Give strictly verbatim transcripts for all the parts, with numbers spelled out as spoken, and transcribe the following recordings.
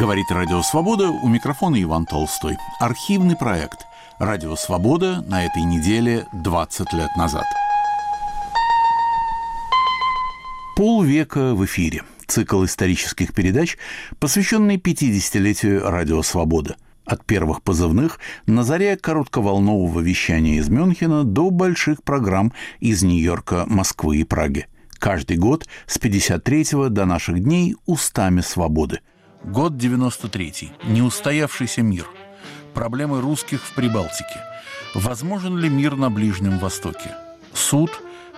Говорит Радио Свобода, у микрофона Иван Толстой. Архивный проект «Радио Свобода» на этой неделе двадцать лет назад. Полвека в эфире. Цикл исторических передач, посвященный пятидесятилетию Радио Свобода. От первых позывных на заре коротковолнового вещания из Мюнхена до больших программ из Нью-Йорка, Москвы и Праги. Каждый год с пятьдесят третьего до наших дней устами свободы. Год девяносто третий. Неустоявшийся мир. Проблемы русских в Прибалтике. Возможен ли мир на Ближнем Востоке? Суд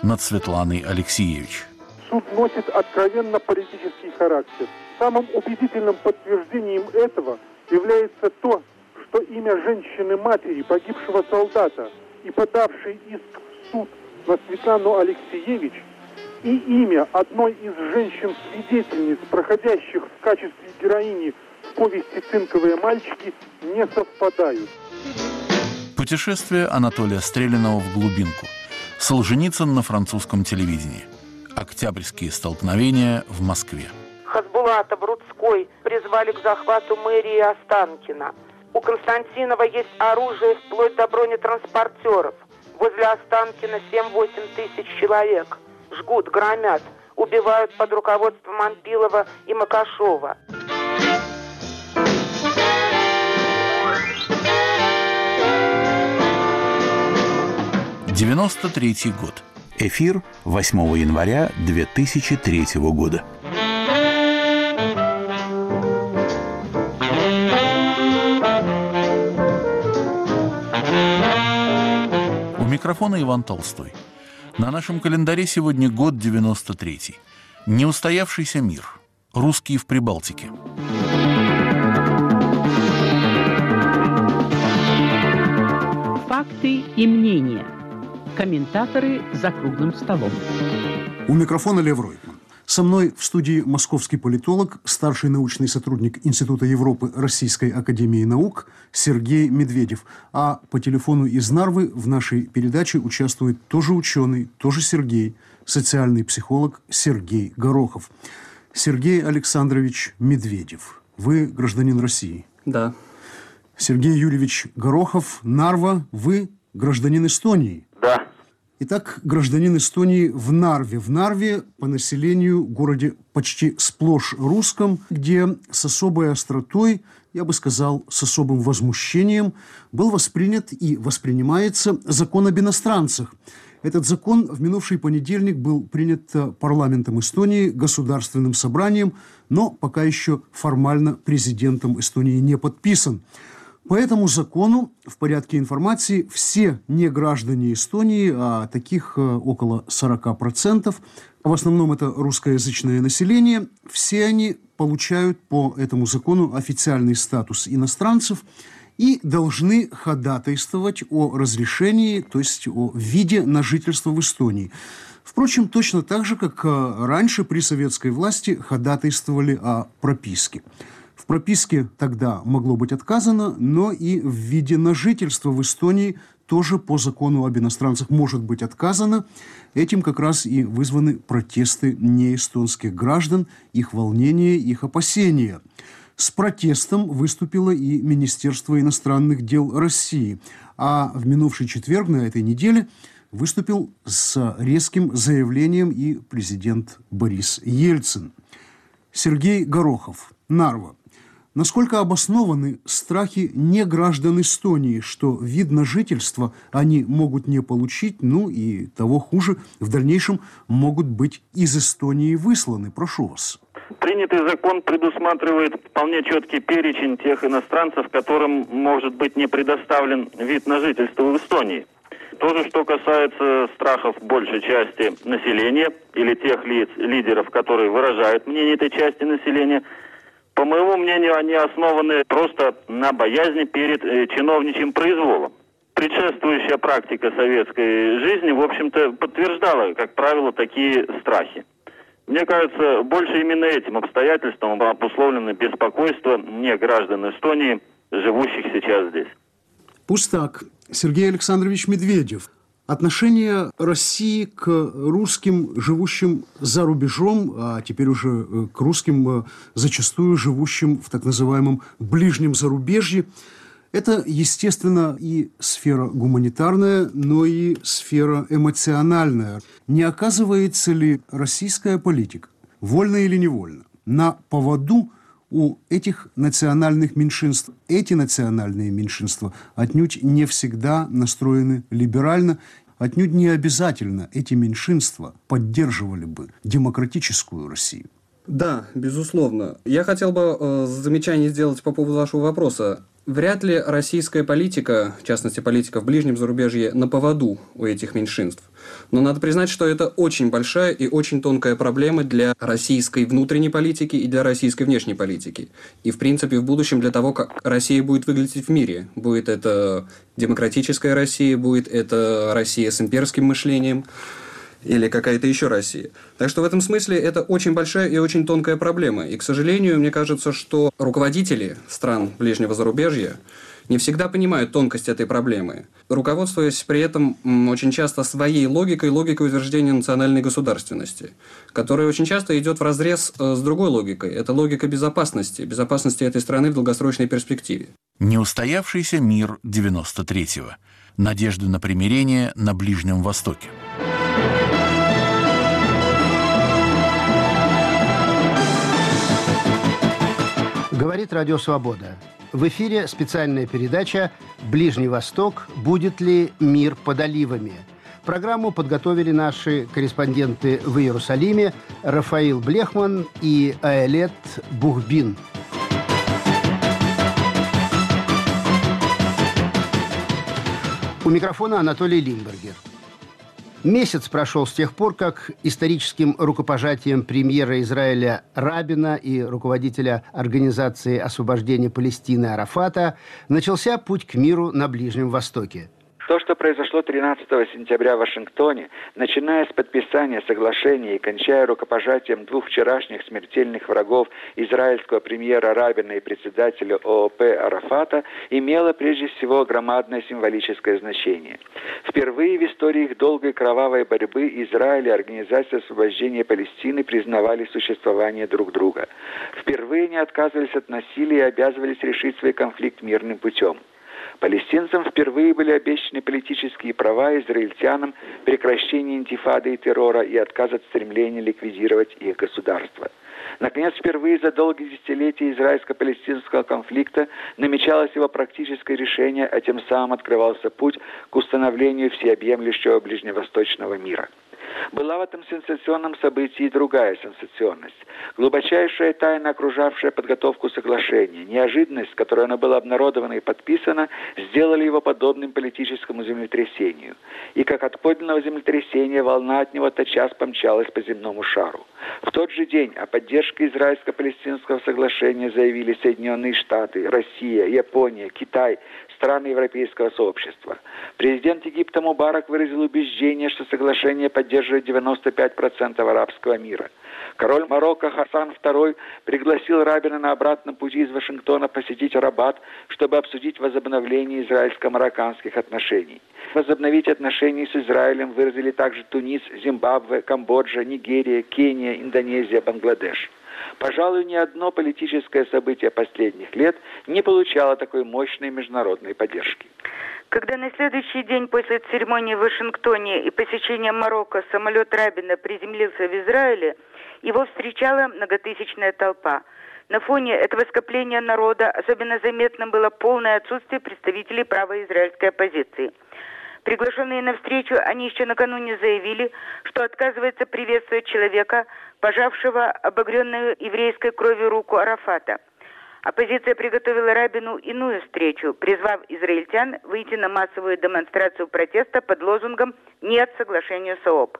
над Светланой Алексеевич. Суд носит откровенно политический характер. Самым убедительным подтверждением этого является то, что имя женщины-матери погибшего солдата и подавшей иск в суд на Светлану Алексеевич и имя одной из женщин-свидетельниц, проходящих в качестве героини в повести «Цинковые мальчики», не совпадают. Путешествие Анатолия Стреляного в глубинку. Солженицын на французском телевидении. Октябрьские столкновения в Москве. Хасбулатов, Рудской призвали к захвату мэрии Останкина. У Константинова есть оружие вплоть до бронетранспортеров. Возле Останкина семь-восемь тысяч человек. Жгут, громят, убивают под руководством Анпилова и Макашова. девяносто третий год. Эфир восьмого января две тысячи третьего года. У микрофона Иван Толстой. На нашем календаре сегодня год девяносто третий. Неустоявшийся мир. Русские в Прибалтике. Факты и мнения. Комментаторы за круглым столом. У микрофона Лев Ройтман. Со мной в студии московский политолог, старший научный сотрудник Института Европы Российской Академии Наук Сергей Медведев. А по телефону из Нарвы в нашей передаче участвует тоже ученый, тоже Сергей, социальный психолог Сергей Горохов. Сергей Александрович Медведев, вы гражданин России? Да. Сергей Юрьевич Горохов, Нарва, вы гражданин Эстонии? Да. Итак, гражданин Эстонии в Нарве. В Нарве по населению, городе почти сплошь русском, где с особой остротой, я бы сказал, с особым возмущением, был воспринят и воспринимается закон об иностранцах. Этот закон в минувший понедельник был принят парламентом Эстонии, государственным собранием, но пока еще формально президентом Эстонии не подписан. По этому закону, в порядке информации, все неграждане Эстонии, а таких около сорок процентов, в основном это русскоязычное население, все они получают по этому закону официальный статус иностранцев и должны ходатайствовать о разрешении, то есть о виде на жительство в Эстонии. Впрочем, точно так же, как раньше при советской власти ходатайствовали о прописке. В прописке тогда могло быть отказано, но и в виде на жительство в Эстонии тоже по закону об иностранцах может быть отказано. Этим как раз и вызваны протесты неэстонских граждан, их волнение, их опасения. С протестом выступило и Министерство иностранных дел России. А в минувший четверг на этой неделе выступил с резким заявлением и президент Борис Ельцин. Сергей Горохов, Нарва. Насколько обоснованы страхи неграждан Эстонии, что вид на жительство они могут не получить, ну и того хуже, в дальнейшем могут быть из Эстонии высланы? Прошу вас. Принятый закон предусматривает вполне четкий перечень тех иностранцев, которым может быть не предоставлен вид на жительство в Эстонии. То же, что касается страхов большей части населения или тех лиц, лидеров, которые выражают мнение этой части населения, по моему мнению, они основаны просто на боязни перед э, чиновничьим произволом. Предшествующая практика советской жизни, в общем-то, подтверждала, как правило, такие страхи. Мне кажется, больше именно этим обстоятельством обусловлено беспокойство не граждан Эстонии, живущих сейчас здесь. Пусть так. Сергей Александрович Медведев, Отношение России к русским, живущим за рубежом, а теперь уже к русским, зачастую живущим в так называемом ближнем зарубежье, это, естественно, и сфера гуманитарная, но и сфера эмоциональная. Не оказывается ли российская политика, вольно или невольно, на поводу у этих национальных меньшинств? Эти национальные меньшинства отнюдь не всегда настроены либерально, отнюдь не обязательно эти меньшинства поддерживали бы демократическую Россию. Да, безусловно. Я хотел бы э, замечание сделать по поводу вашего вопроса. Вряд ли российская политика, в частности политика в ближнем зарубежье, на поводу у этих меньшинств. Но надо признать, что это очень большая и очень тонкая проблема для российской внутренней политики и для российской внешней политики. И, в принципе, в будущем для того, как Россия будет выглядеть в мире. Будет это демократическая Россия, будет это Россия с имперским мышлением. Или какая-то еще Россия. Так что в этом смысле это очень большая и очень тонкая проблема. И, к сожалению, мне кажется, что руководители стран ближнего зарубежья не всегда понимают тонкость этой проблемы, руководствуясь при этом очень часто своей логикой, логикой утверждения национальной государственности, которая очень часто идет вразрез с другой логикой. Это логика безопасности, безопасности этой страны в долгосрочной перспективе. Неустоявшийся мир девяносто третьего. Надежды на примирение на Ближнем Востоке. Говорит Радио Свобода. В эфире специальная передача «Ближний Восток. Будет ли мир под оливами?». Программу подготовили наши корреспонденты в Иерусалиме Рафаил Блехман и Аэлет Бухбин. У микрофона Анатолий Линбергер. Месяц прошел с тех пор, как историческим рукопожатием премьера Израиля Рабина и руководителя Организации освобождения Палестины Арафата начался путь к миру на Ближнем Востоке. То, что произошло тринадцатого сентября в Вашингтоне, начиная с подписания соглашения и кончая рукопожатием двух вчерашних смертельных врагов израильского премьера Рабина и председателя ООП Арафата, имело прежде всего громадное символическое значение. Впервые в истории их долгой кровавой борьбы Израиль и Организация освобождения Палестины признавали существование друг друга. Впервые не отказывались от насилия и обязывались решить свой конфликт мирным путем. Палестинцам впервые были обещаны политические права, израильтянам прекращение интифады и террора и отказ от стремления ликвидировать их государство. Наконец, впервые за долгие десятилетия израильско-палестинского конфликта намечалось его практическое решение, а тем самым открывался путь к установлению всеобъемлющего ближневосточного мира. Была в этом сенсационном событии и другая сенсационность. Глубочайшая тайна, окружавшая подготовку соглашения, неожиданность, с которой оно было обнародовано и подписано, сделали его подобным политическому землетрясению. И как от подлинного землетрясения волна от него тотчас помчалась по земному шару. В тот же день о поддержке израильско-палестинского соглашения заявили Соединенные Штаты, Россия, Япония, Китай, страны европейского сообщества. Президент Египта Мубарак выразил убеждение, что соглашение поддерживает девяносто пять процентов арабского мира. Король Марокко Хасан Второй пригласил Рабина на обратном пути из Вашингтона посетить Рабат, чтобы обсудить возобновление израильско-марокканских отношений. Возобновить отношения с Израилем выразили также Тунис, Зимбабве, Камбоджа, Нигерия, Кения, Индонезия, Бангладеш. Пожалуй, ни одно политическое событие последних лет не получало такой мощной международной поддержки. Когда на следующий день после церемонии в Вашингтоне и посещения Марокко самолет Рабина приземлился в Израиле, его встречала многотысячная толпа. На фоне этого скопления народа особенно заметно было полное отсутствие представителей правоизраильской оппозиции. Приглашенные на встречу, они еще накануне заявили, что отказываются приветствовать человека, пожавшего обогренную еврейской кровью руку Арафата. Оппозиция приготовила Рабину иную встречу, призвав израильтян выйти на массовую демонстрацию протеста под лозунгом «Нет соглашению СООП».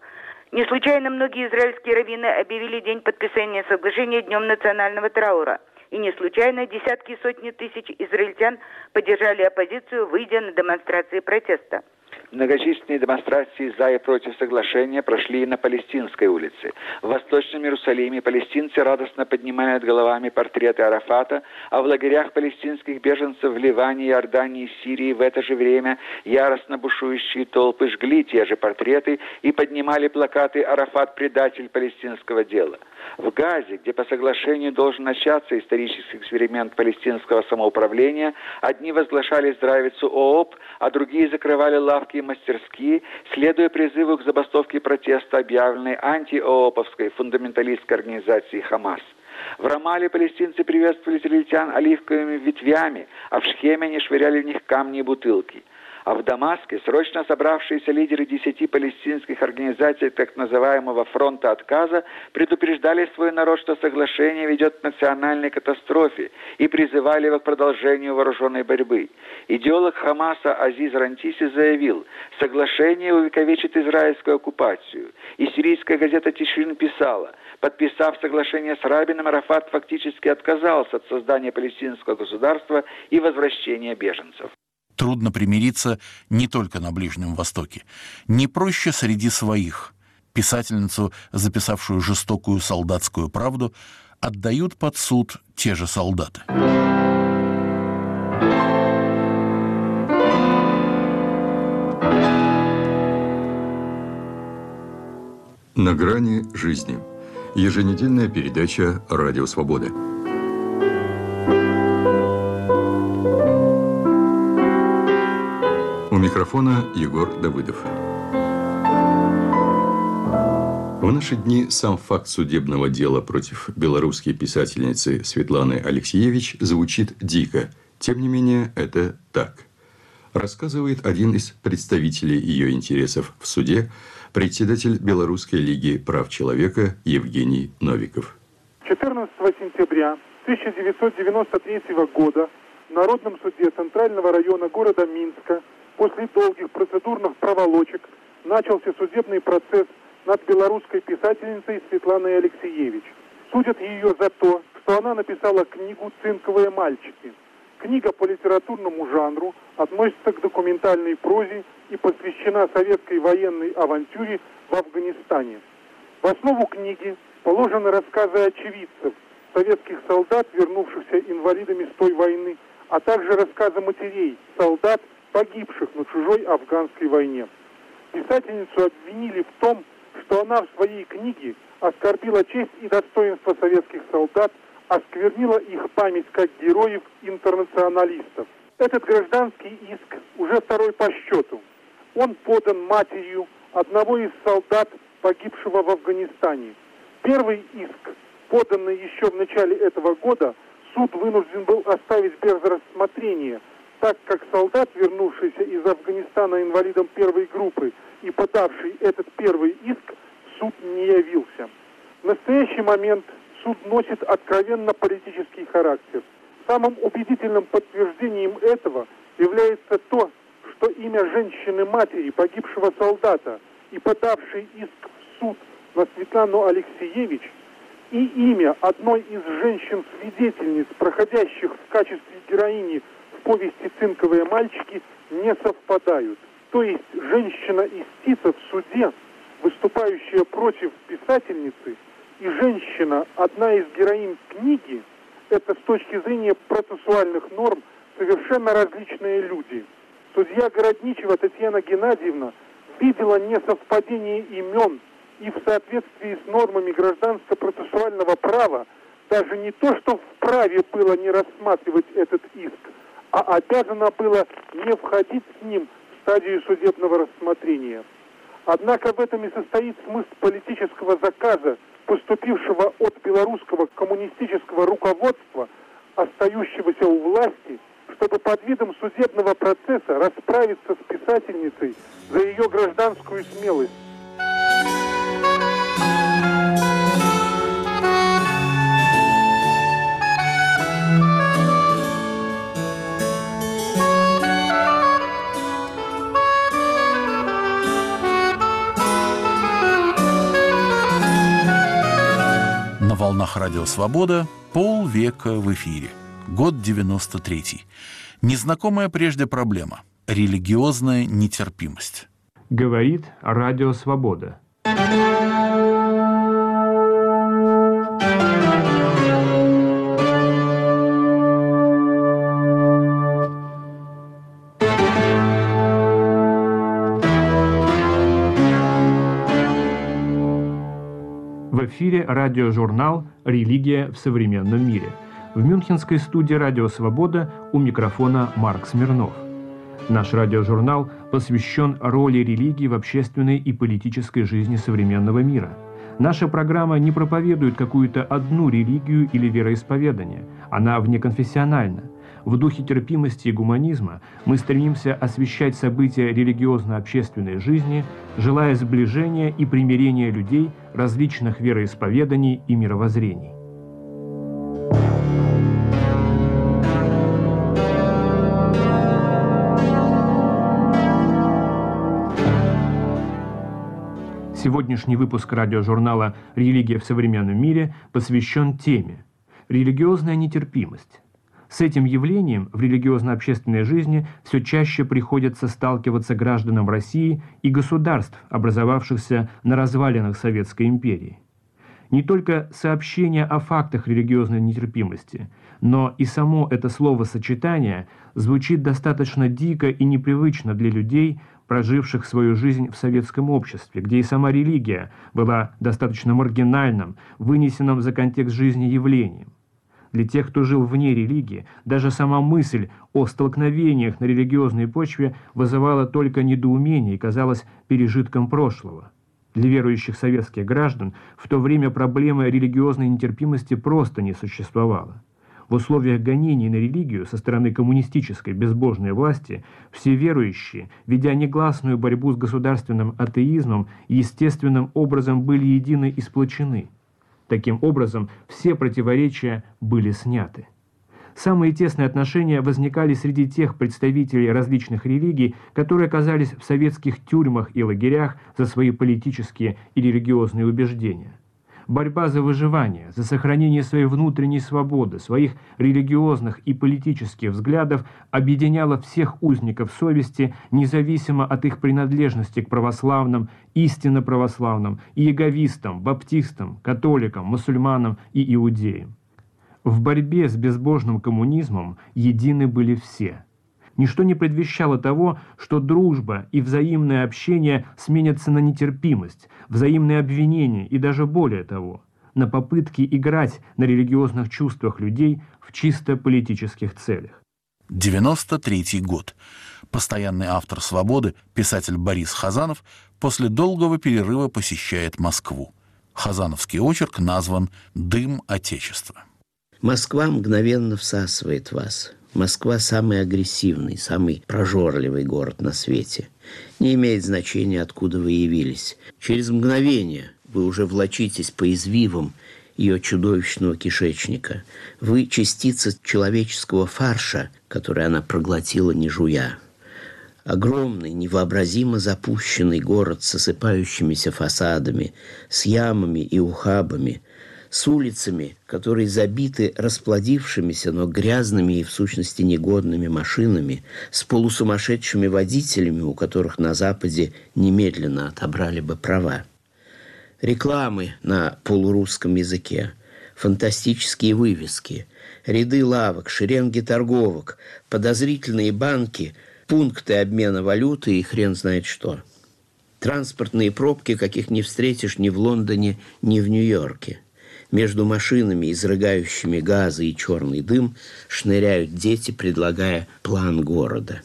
Не случайно многие израильские раввины объявили день подписания соглашения днем национального траура. И не случайно десятки и сотни тысяч израильтян поддержали оппозицию, выйдя на демонстрации протеста. Многочисленные демонстрации за и против соглашения прошли и на Палестинской улице. В Восточном Иерусалиме палестинцы радостно поднимают головами портреты Арафата, а в лагерях палестинских беженцев в Ливане, Иордании и Сирии в это же время яростно бушующие толпы жгли те же портреты и поднимали плакаты «Арафат – предатель палестинского дела». В Газе, где по соглашению должен начаться исторический эксперимент палестинского самоуправления, одни возглашали здравицу ООП, а другие закрывали лавки и мастерские, следуя призыву к забастовке протеста, объявленной анти-ООПовской фундаменталистской организацией «Хамас». В Рамале палестинцы приветствовали израильтян оливковыми ветвями, а в Шхеме они швыряли в них камни и бутылки. А в Дамаске срочно собравшиеся лидеры десяти палестинских организаций так называемого «фронта отказа» предупреждали свой народ, что соглашение ведет к национальной катастрофе, и призывали его к продолжению вооруженной борьбы. Идеолог Хамаса Азиз Рантиси заявил: «Соглашение увековечит израильскую оккупацию». И сирийская газета «Тишин» писала: «Подписав соглашение с Рабином, Арафат фактически отказался от создания палестинского государства и возвращения беженцев». Трудно примириться не только на Ближнем Востоке. Не проще среди своих. Писательницу, записавшую жестокую солдатскую правду, отдают под суд те же солдаты. На грани жизни. Еженедельная передача «Радио Свобода». У микрофона Егор Давыдов. В наши дни сам факт судебного дела против белорусской писательницы Светланы Алексеевич звучит дико. Тем не менее, это так. Рассказывает один из представителей ее интересов в суде, председатель Белорусской лиги прав человека Евгений Новиков. четырнадцатого сентября тысяча девятьсот девяносто третьего года в Народном суде Центрального района города Минска после долгих процедурных проволочек начался судебный процесс над белорусской писательницей Светланой Алексеевич. Судят ее за то, что она написала книгу «Цинковые мальчики». Книга по литературному жанру относится к документальной прозе и посвящена советской военной авантюре в Афганистане. В основу книги положены рассказы очевидцев, советских солдат, вернувшихся инвалидами с той войны, а также рассказы матерей, солдат, погибших на чужой афганской войне. Писательницу обвинили в том, что она в своей книге оскорбила честь и достоинство советских солдат, осквернила их память как героев-интернационалистов. Этот гражданский иск уже второй по счету. Он подан матерью одного из солдат, погибшего в Афганистане. Первый иск, поданный еще в начале этого года, суд вынужден был оставить без рассмотрения, так как солдат, вернувшийся из Афганистана инвалидом первой группы и подавший этот первый иск, в суд не явился. В настоящий момент суд носит откровенно политический характер. Самым убедительным подтверждением этого является то, что имя женщины-матери погибшего солдата и подавшей иск в суд на Светлану Алексеевич и имя одной из женщин-свидетельниц, проходящих в качестве героини повести «Цинковые мальчики», не совпадают. То есть женщина-истица в суде, выступающая против писательницы, и женщина, одна из героинь книги, это с точки зрения процессуальных норм совершенно различные люди. Судья Городничева Татьяна Геннадьевна видела несовпадение имен и в соответствии с нормами гражданско-процессуального права даже не то, что вправе было не рассматривать этот иск, а обязано было не входить с ним в стадию судебного рассмотрения. Однако в этом и состоит смысл политического заказа, поступившего от белорусского коммунистического руководства, остающегося у власти, чтобы под видом судебного процесса расправиться с писательницей за ее гражданскую смелость. В волнах «Радио Свобода» полвека в эфире. Год девяносто третий. Незнакомая прежде проблема. религиозная нетерпимость. Говорит Радио Свобода. В эфире радиожурнал «Религия в современном мире». В мюнхенской студии «Радио Свобода» у микрофона Марк Смирнов. Наш радиожурнал посвящен роли религии в общественной и политической жизни современного мира. Наша программа не проповедует какую-то одну религию или вероисповедание. Она внеконфессиональна. В духе терпимости и гуманизма мы стремимся освещать события религиозно-общественной жизни, желая сближения и примирения людей различных вероисповеданий и мировоззрений. Сегодняшний выпуск радиожурнала «Религия в современном мире» посвящен теме «Религиозная нетерпимость». С этим явлением в религиозно-общественной жизни все чаще приходится сталкиваться гражданам России и государств, образовавшихся на развалинах Советской империи. Не только сообщения о фактах религиозной нетерпимости, но и само это словосочетание звучит достаточно дико и непривычно для людей, проживших свою жизнь в советском обществе, где и сама религия была достаточно маргинальным, вынесенным за контекст жизни явлением. Для тех, кто жил вне религии, даже сама мысль о столкновениях на религиозной почве вызывала только недоумение и казалась пережитком прошлого. Для верующих советских граждан в то время проблема религиозной нетерпимости просто не существовала. В условиях гонений на религию со стороны коммунистической безбожной власти все верующие, ведя негласную борьбу с государственным атеизмом, естественным образом были едины и сплочены. Таким образом, все противоречия были сняты. Самые тесные отношения возникали среди тех представителей различных религий, которые оказались в советских тюрьмах и лагерях за свои политические и религиозные убеждения. Борьба за выживание, за сохранение своей внутренней свободы, своих религиозных и политических взглядов объединяла всех узников совести, независимо от их принадлежности к православным, истинно православным, иеговистам, баптистам, католикам, мусульманам и иудеям. В борьбе с безбожным коммунизмом едины были все. Ничто не предвещало того, что дружба и взаимное общение сменятся на нетерпимость, взаимные обвинения и даже более того, на попытки играть на религиозных чувствах людей в чисто политических целях. девяносто третий год. Постоянный автор «Свободы», писатель Борис Хазанов, после долгого перерыва посещает Москву. Хазановский очерк назван «Дым Отечества». «Москва мгновенно всасывает вас». Москва – самый агрессивный, самый прожорливый город на свете. Не имеет значения, откуда вы явились. Через мгновение вы уже влачитесь по извивам ее чудовищного кишечника. Вы – частица человеческого фарша, который она проглотила, не жуя. Огромный, невообразимо запущенный город с осыпающимися фасадами, с ямами и ухабами, с улицами, которые забиты расплодившимися, но грязными и, в сущности, негодными машинами, с полусумасшедшими водителями, у которых на Западе немедленно отобрали бы права. Рекламы на полурусском языке, фантастические вывески, ряды лавок, шеренги торговок, подозрительные банки, пункты обмена валюты и хрен знает что. Транспортные пробки, каких не встретишь ни в Лондоне, ни в Нью-Йорке. Между машинами, изрыгающими газы и черный дым, шныряют дети, предлагая план города.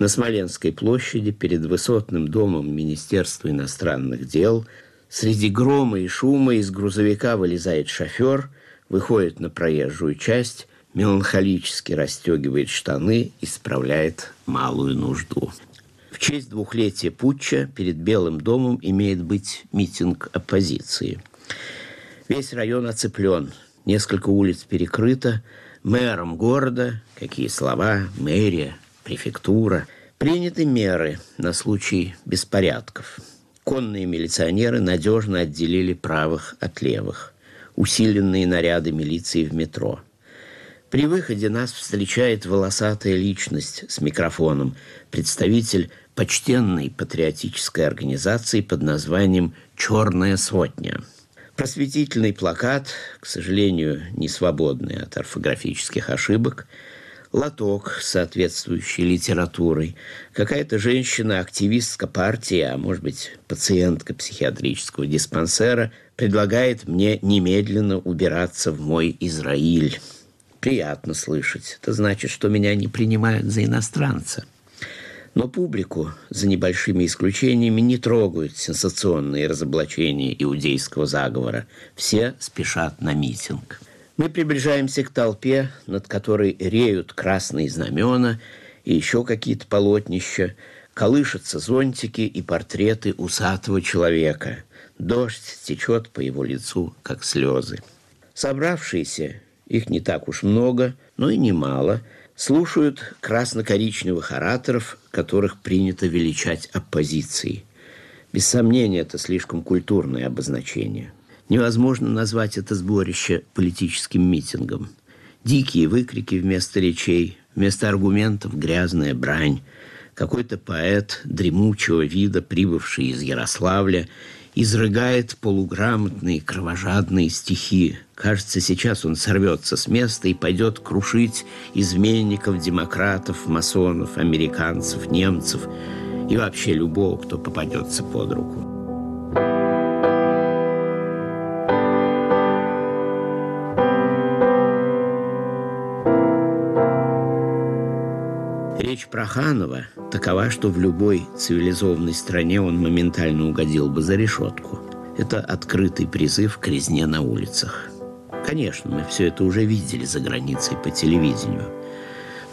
На Смоленской площади, перед высотным домом Министерства иностранных дел, среди грома и шума из грузовика вылезает шофер, выходит на проезжую часть, меланхолически расстегивает штаны и справляет малую нужду. В честь двухлетия путча перед Белым домом имеет быть митинг оппозиции. Весь район оцеплен, несколько улиц перекрыто, мэром города, какие слова, мэрия, префектура, приняты меры на случай беспорядков. Конные милиционеры надежно отделили правых от левых, усиленные наряды милиции в метро. При выходе нас встречает волосатая личность с микрофоном, представитель почтенной патриотической организации под названием «Черная сотня». Просветительный плакат, к сожалению, не свободный от орфографических ошибок, лоток с соответствующей литературой, какая-то женщина-активистка партии, а может быть, пациентка психиатрического диспансера, предлагает мне немедленно убираться в мой Израиль. Приятно слышать. Это значит, что меня не принимают за иностранца. Но публику, за небольшими исключениями, не трогают сенсационные разоблачения иудейского заговора. Все спешат на митинг. Мы приближаемся к толпе, над которой реют красные знамена и еще какие-то полотнища, колышутся зонтики и портреты усатого человека. Дождь течет по его лицу, как слезы. Собравшиеся, их не так уж много, но и немало, слушают красно-коричневых ораторов, которых принято величать оппозицией. Без сомнения, это слишком культурное обозначение. Невозможно назвать это сборище политическим митингом. Дикие выкрики вместо речей, вместо аргументов грязная брань. Какой-то поэт дремучего вида, прибывший из Ярославля, изрыгает полуграмотные кровожадные стихи. Кажется, сейчас он сорвется с места и пойдет крушить изменников, демократов, масонов, американцев, немцев и вообще любого, кто попадется под руку. Речь Проханова такова, что в любой цивилизованной стране он моментально угодил бы за решетку. Это открытый призыв к резне на улицах. Конечно, мы все это уже видели за границей по телевидению.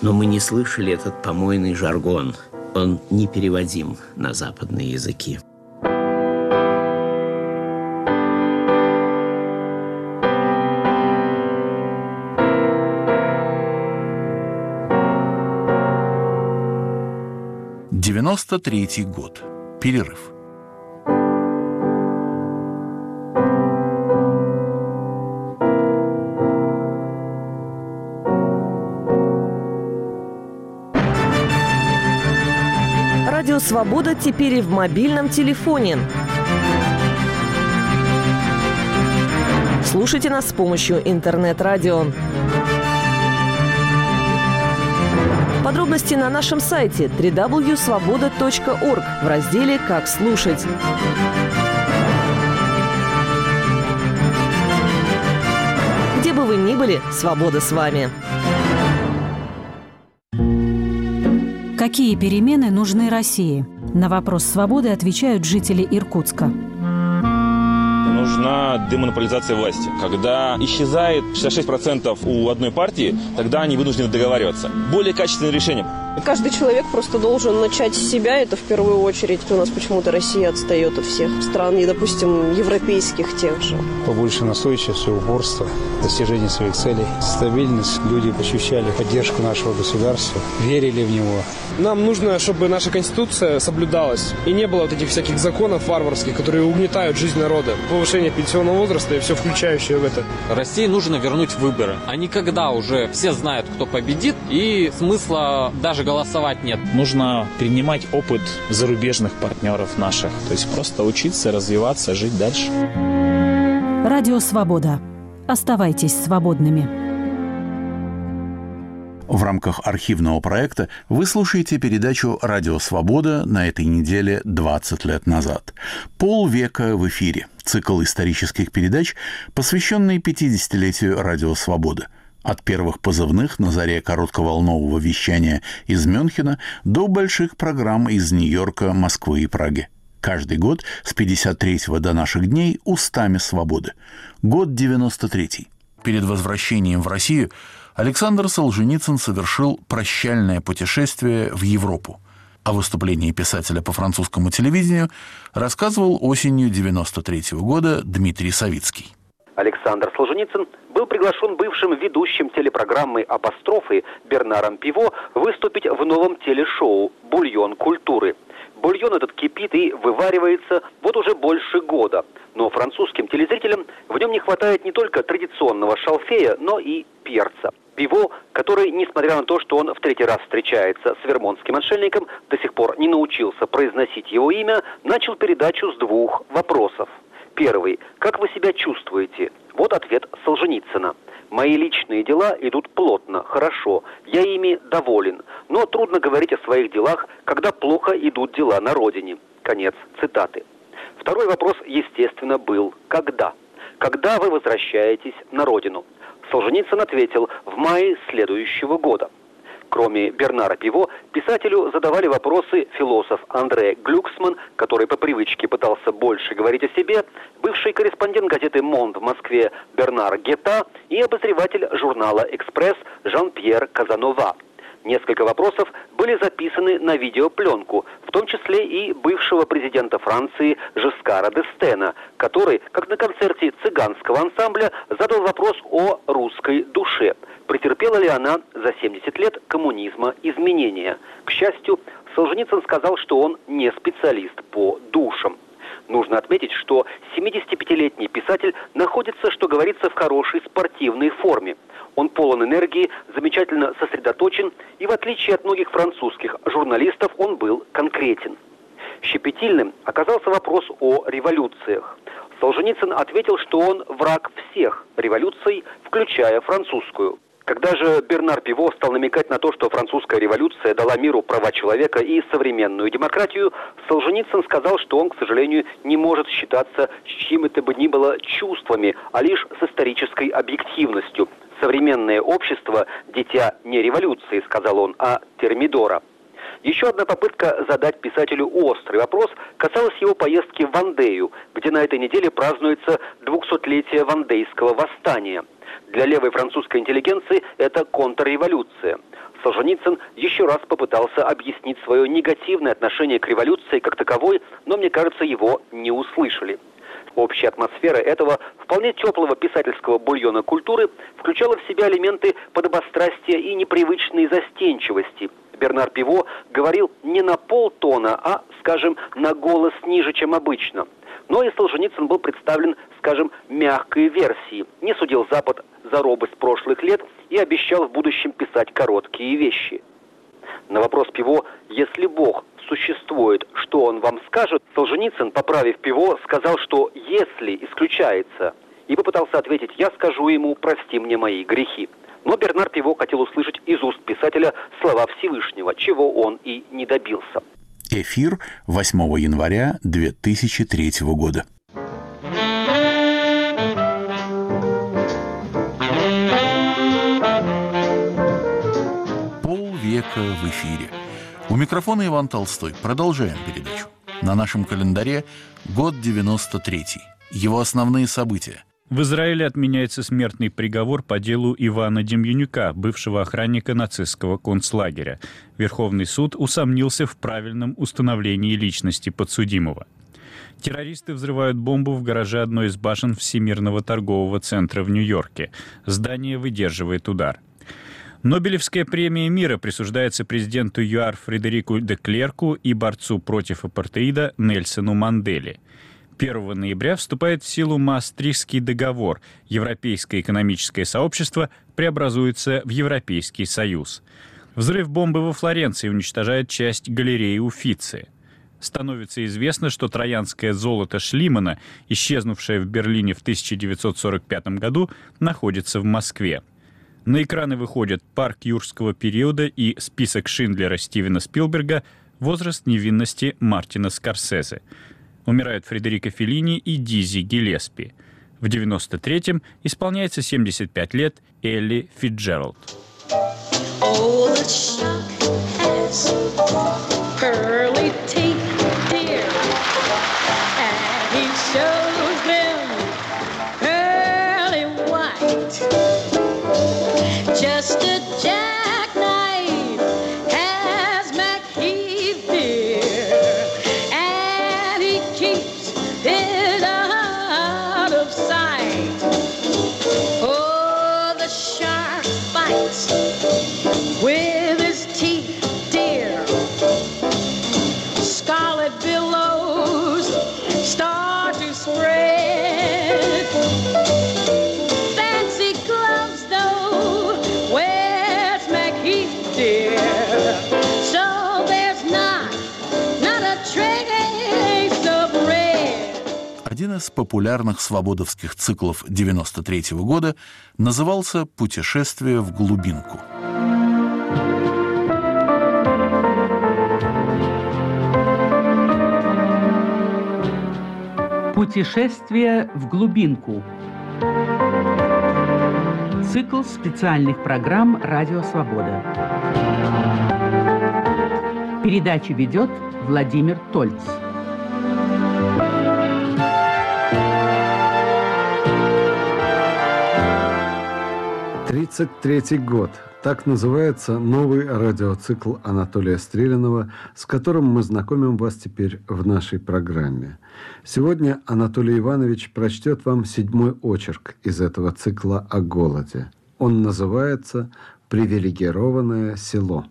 Но мы не слышали этот помойный жаргон. Он непереводим на западные языки. девяносто третий год. Перерыв. Радио «Свобода» теперь и в мобильном телефоне. Слушайте нас с помощью интернет-радио. Подробности на нашем сайте дабл ю дабл ю дабл ю точка свобода точка орг в разделе «Как слушать». Где бы вы ни были, свобода с вами. Какие перемены нужны России? На вопрос свободы отвечают жители Иркутска. Нужна демонополизация власти. Когда исчезает шестьдесят шесть процентов у одной партии, тогда они вынуждены договариваться. Более качественное решение. Каждый человек просто должен начать с себя. Это в первую очередь. У нас почему-то Россия отстает от всех стран, и, допустим, европейских тех же. Побольше настойчивости, упорства, достижения своих целей, стабильность. Люди ощущали поддержку нашего государства, верили в него. Нам нужно, чтобы наша Конституция соблюдалась, и не было вот этих всяких законов варварских, которые угнетают жизнь народа. Повышение пенсионного возраста и все включающее в это. России нужно вернуть выборы. А никогда уже все знают, кто победит, и смысла даже голосовать нет. Нужно принимать опыт зарубежных партнеров наших. То есть просто учиться, развиваться, жить дальше. Радио «Свобода». Оставайтесь свободными. В рамках архивного проекта вы слушаете передачу «Радио Свобода» на этой неделе двадцать лет назад. Полвека в эфире. Цикл исторических передач, посвященный пятидесятилетию «Радио Свобода». От первых позывных на заре коротковолнового вещания из Мюнхена до больших программ из Нью-Йорка, Москвы и Праги. Каждый год с пятьдесят третьего до наших дней «Устами свободы». Год девяносто третий. Перед возвращением в Россию Александр Солженицын совершил прощальное путешествие в Европу. О выступлении писателя по французскому телевидению рассказывал осенью девяносто третьего года Дмитрий Савицкий. Александр Солженицын был приглашен бывшим ведущим телепрограммы «Апострофы» Бернаром Пиво выступить в новом телешоу «Бульон культуры». Бульон этот кипит и вываривается вот уже больше года. Но французским телезрителям в нем не хватает не только традиционного шалфея, но и перца. Пиво, который, несмотря на то, что он в третий раз встречается с вермонтским отшельником, до сих пор не научился произносить его имя, начал передачу с двух вопросов. Первый. Как вы себя чувствуете? Вот ответ Солженицына. Мои личные дела идут плотно, хорошо, я ими доволен, но трудно говорить о своих делах, когда плохо идут дела на родине. Конец цитаты. Второй вопрос, естественно, был «Когда?». Когда вы возвращаетесь на родину? Солженицын ответил «В мае следующего года». Кроме Бернара Пиво, писателю задавали вопросы философ Андре Глюксман, который по привычке пытался больше говорить о себе, бывший корреспондент газеты «Монд» в Москве Бернар Гета и обозреватель журнала «Экспресс» Жан-Пьер Казанова. Несколько вопросов были записаны на видеопленку, в том числе и бывшего президента Франции Жискара д'Эстена, который, как на концерте цыганского ансамбля, задал вопрос о русской душе. Претерпела ли она за семьдесят лет коммунизма изменения? К счастью, Солженицын сказал, что он не специалист по душам. Нужно отметить, что семидесятипятилетний писатель находится, что говорится, в хорошей спортивной форме. Он полон энергии, замечательно сосредоточен, и в отличие от многих французских журналистов он был конкретен. Щепетильным оказался вопрос о революциях. Солженицын ответил, что он враг всех революций, включая французскую. Когда же Бернар Пиво стал намекать на то, что французская революция дала миру права человека и современную демократию, Солженицын сказал, что он, к сожалению, не может считаться с чем это бы ни было чувствами, а лишь с исторической объективностью. «Современное общество – дитя не революции», – сказал он, – «а Термидора». Еще одна попытка задать писателю острый вопрос касалась его поездки в Вандею, где на этой неделе празднуется двухсотлетие Вандейского восстания. Для левой французской интеллигенции это контрреволюция. Солженицын еще раз попытался объяснить свое негативное отношение к революции как таковой, но, мне кажется, его не услышали. Общая атмосфера этого вполне теплого писательского бульона культуры включала в себя элементы подобострастия и непривычной застенчивости. Бернар Пиво говорил не на полтона, а, скажем, на голос ниже, чем обычно. Но и Солженицын был представлен, скажем, мягкой версией. Не судил Запад за робость прошлых лет и обещал в будущем писать короткие вещи. На вопрос Пиво «Если Бог существует, что Он вам скажет?» Солженицын, поправив Пиво, сказал, что «если» исключается. И попытался ответить «Я скажу ему, прости мне мои грехи». Но Бернар Пиво хотел услышать из уст писателя слова Всевышнего, чего он и не добился. Эфир восьмого января две тысячи третьего года. Полвека в эфире. У микрофона Иван Толстой. Продолжаем передачу. На нашем календаре год девяносто третий. Его основные события. В Израиле отменяется смертный приговор по делу Ивана Демьянюка, бывшего охранника нацистского концлагеря. Верховный суд усомнился в правильном установлении личности подсудимого. Террористы взрывают бомбу в гараже одной из башен Всемирного торгового центра в Нью-Йорке. Здание выдерживает удар. Нобелевская премия мира присуждается президенту ЮАР Фредерику де Клерку и борцу против апартеида Нельсону Манделе. первого ноября вступает в силу Маастрихтский договор. Европейское экономическое сообщество преобразуется в Европейский союз. Взрыв бомбы во Флоренции уничтожает часть галереи Уффици. Становится известно, что троянское золото Шлимана, исчезнувшее в Берлине в тысяча девятьсот сорок пятом году, находится в Москве. На экраны выходят «Парк юрского периода» и «Список Шиндлера» Стивена Спилберга, «Возраст невинности» Мартина Скорсезе. Умирают Фредерико Феллини и Дизи Гиллеспи. В девяносто третьем исполняется семьдесят пять лет Элли Фицджеральд. Один из популярных свободовских циклов девяносто третьего года назывался «Путешествие в глубинку». «Путешествие в глубинку». Цикл специальных программ «Радио Свобода». Передачу ведет Владимир Тольц. тридцать третий год. Так называется новый радиоцикл Анатолия Стреляного, с которым мы знакомим вас теперь в нашей программе. Сегодня Анатолий Иванович прочтет вам седьмой очерк из этого цикла о голоде. Он называется «Привилегированное село».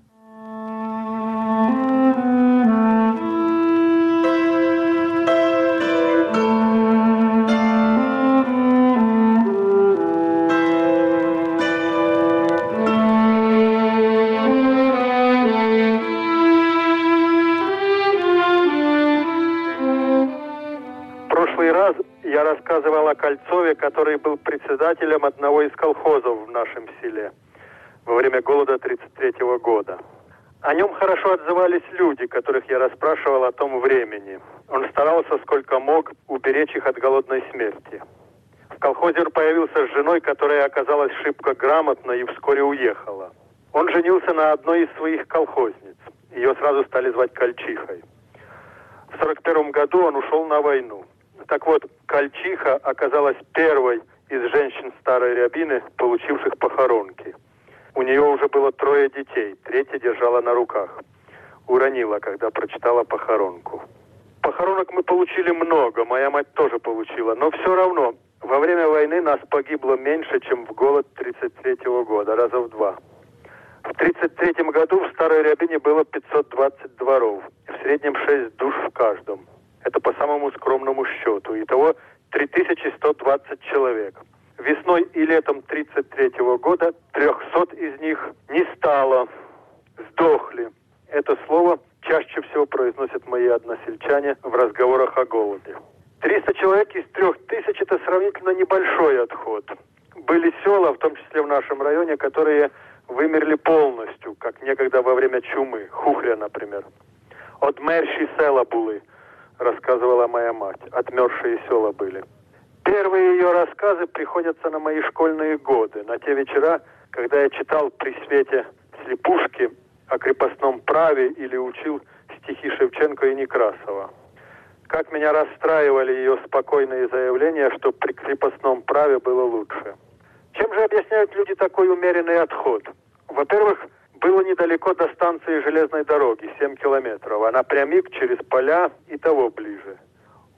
Который был председателем одного из колхозов в нашем селе во время голода тысяча девятьсот тридцать третьего года. О нем хорошо отзывались люди, которых я расспрашивал о том времени. Он старался сколько мог уберечь их от голодной смерти. В колхозе он появился с женой, которая оказалась шибко грамотной и вскоре уехала. Он женился на одной из своих колхозниц. Ее сразу стали звать Кольчихой. В сорок первом году он ушел на войну. Так вот, Кольчиха оказалась первой из женщин старой Рябины, получивших похоронки. У нее уже было трое детей, третья держала на руках. Уронила, когда прочитала похоронку. Похоронок мы получили много, моя мать тоже получила, но все равно во время войны нас погибло меньше, чем в голод тысяча девятьсот тридцать третьего года, раза в два. В тысяча девятьсот тридцать третьем году в старой Рябине было пятьсот двадцать дворов, в среднем шесть душ в каждом. Это по самому скромному счету. Итого три тысячи сто двадцать человек. Весной и летом тысяча девятьсот тридцать третьего года трехсот из них не стало, сдохли. Это слово чаще всего произносят мои односельчане в разговорах о голоде. триста человек из трех тысяч – это сравнительно небольшой отход. Были села, в том числе в нашем районе, которые вымерли полностью, как некогда во время чумы. Хухря, например. От мерши села були. Рассказывала моя мать. Отмершие села были. Первые ее рассказы приходятся на мои школьные годы, на те вечера, когда я читал при свете слепушки о крепостном праве или учил стихи Шевченко и Некрасова. Как меня расстраивали ее спокойные заявления, что при крепостном праве было лучше. Чем же объясняют люди такой умеренный отход? Во-первых, было недалеко до станции железной дороги, семь километров. Она прямик через поля и того ближе.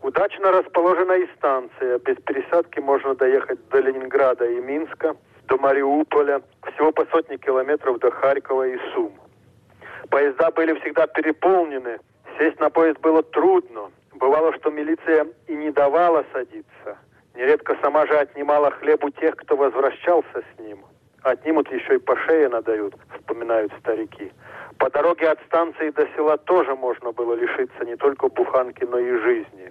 Удачно расположена и станция. Без пересадки можно доехать до Ленинграда и Минска, до Мариуполя, всего по сотне километров до Харькова и Сум. Поезда были всегда переполнены. Сесть на поезд было трудно. Бывало, что милиция и не давала садиться. Нередко сама же отнимала хлеб у тех, кто возвращался с ним. Отнимут еще и по шее надают, вспоминают старики. По дороге от станции до села тоже можно было лишиться не только буханки, но и жизни.